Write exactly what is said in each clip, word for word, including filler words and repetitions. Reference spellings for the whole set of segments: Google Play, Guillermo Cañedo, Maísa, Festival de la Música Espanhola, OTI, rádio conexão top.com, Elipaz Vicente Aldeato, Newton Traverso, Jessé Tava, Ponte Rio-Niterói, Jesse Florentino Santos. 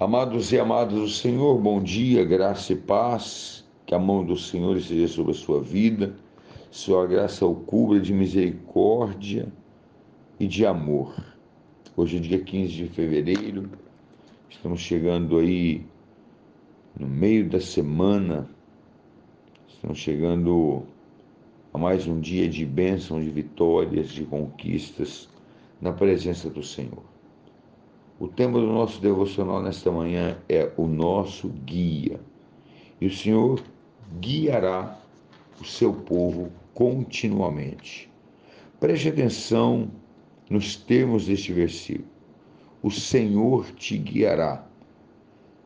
Amados e amadas do Senhor, bom dia, graça e paz, que a mão do Senhor esteja sobre a sua vida, sua graça o cubra de misericórdia e de amor. Hoje é dia quinze de fevereiro, estamos chegando aí no meio da semana, estamos chegando a mais um dia de bênção, de vitórias, de conquistas na presença do Senhor. O tema do nosso devocional nesta manhã é o nosso guia. E o Senhor guiará o seu povo continuamente. Preste atenção nos termos deste versículo. O Senhor te guiará.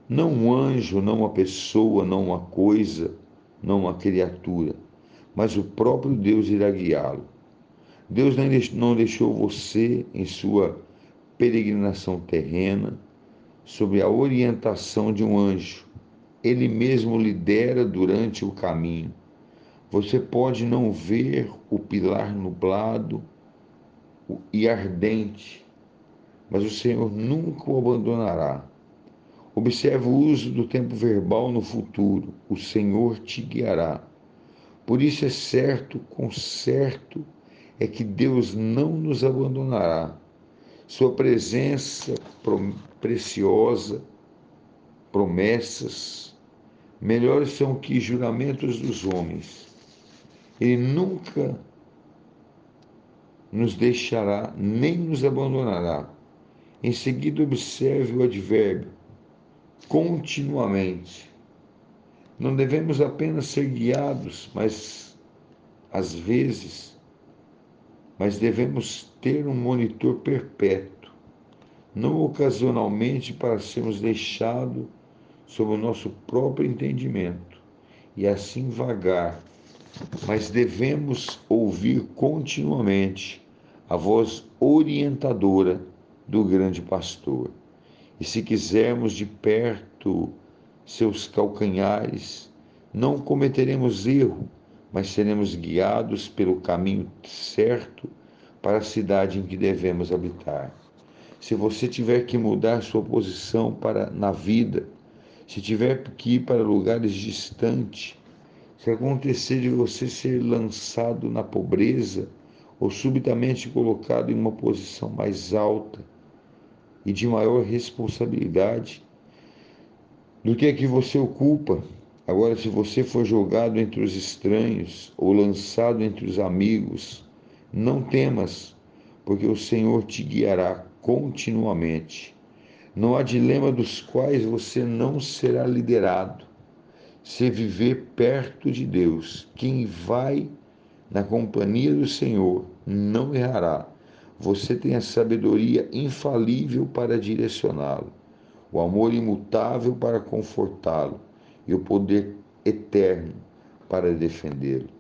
Não um anjo, não uma pessoa, não uma coisa, não uma criatura, mas o próprio Deus irá guiá-lo. Deus não deixou você em sua peregrinação terrena, sob a orientação de um anjo. Ele mesmo lidera durante o caminho. Você pode não ver o pilar nublado e ardente, mas o Senhor nunca o abandonará. Observe o uso do tempo verbal no futuro. O Senhor te guiará. Por isso é certo, com certo, é que Deus não nos abandonará. Sua presença preciosa, promessas, melhores são que juramentos dos homens. Ele nunca nos deixará, nem nos abandonará. Em seguida, observe o advérbio, continuamente. Não devemos apenas ser guiados, mas, às vezes, mas devemos ter um monitor perpétuo, não ocasionalmente para sermos deixados sob o nosso próprio entendimento e assim vagar, mas devemos ouvir continuamente a voz orientadora do grande pastor. E se quisermos de perto seus calcanhares, não cometeremos erro, mas seremos guiados pelo caminho certo para a cidade em que devemos habitar. Se você tiver que mudar sua posição para, na vida, se tiver que ir para lugares distantes, se acontecer de você ser lançado na pobreza ou subitamente colocado em uma posição mais alta e de maior responsabilidade do que a que você ocupa, agora, se você for jogado entre os estranhos ou lançado entre os amigos, não temas, porque o Senhor te guiará continuamente. Não há dilema dos quais você não será liderado. Se viver perto de Deus, quem vai na companhia do Senhor não errará. Você tem a sabedoria infalível para direcioná-lo, o amor imutável para confortá-lo e o poder eterno para defendê-lo.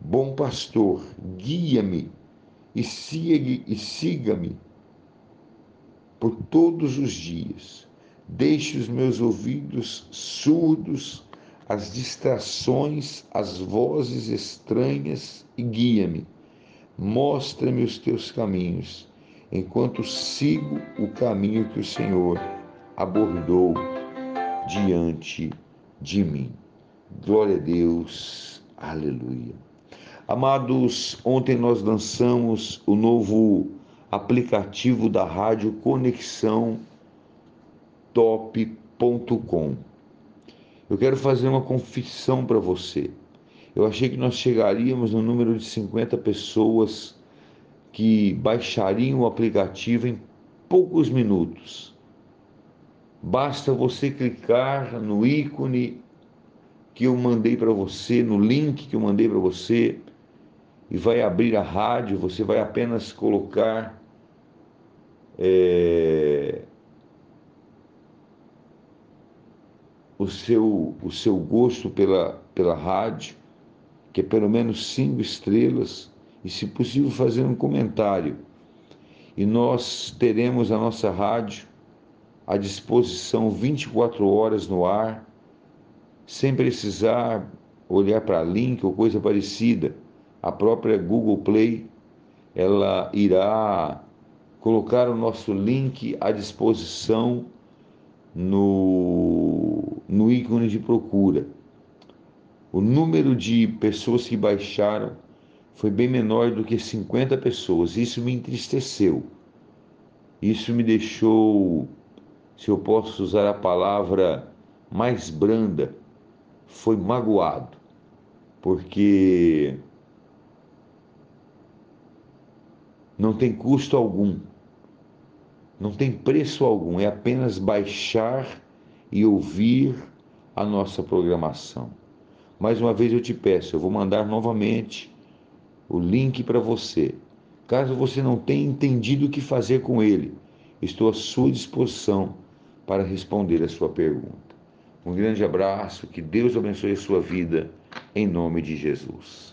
Bom pastor, guia-me e siga-me por todos os dias. Deixe os meus ouvidos surdos às distrações, às vozes estranhas e guia-me. Mostra-me os teus caminhos, enquanto sigo o caminho que o Senhor abordou diante de mim. de mim. Glória a Deus, aleluia. Amados, ontem nós lançamos o novo aplicativo da rádio conexão top ponto com. Eu quero fazer uma confissão para você. Eu achei que nós chegaríamos no número de cinquenta pessoas que baixariam o aplicativo em poucos minutos. Basta você clicar no ícone que eu mandei para você, no link que eu mandei para você, e vai abrir a rádio. Você vai apenas colocar é, o, seu, o seu gosto pela, pela rádio, que é pelo menos cinco estrelas, e se possível fazer um comentário. E nós teremos a nossa rádio à disposição vinte e quatro horas no ar, sem precisar olhar para link ou coisa parecida. A própria Google Play, ela irá colocar o nosso link à disposição no ícones de procura. O número de pessoas que baixaram foi bem menor do que cinquenta pessoas. Isso me entristeceu. Isso me deixou, se eu posso usar a palavra mais branda, foi magoado. Porque não tem custo algum, não tem preço algum, é apenas baixar e ouvir a nossa programação. Mais uma vez eu te peço, eu vou mandar novamente o link para você. Caso você não tenha entendido o que fazer com ele, estou à sua disposição para responder a sua pergunta. Um grande abraço, que Deus abençoe a sua vida, em nome de Jesus.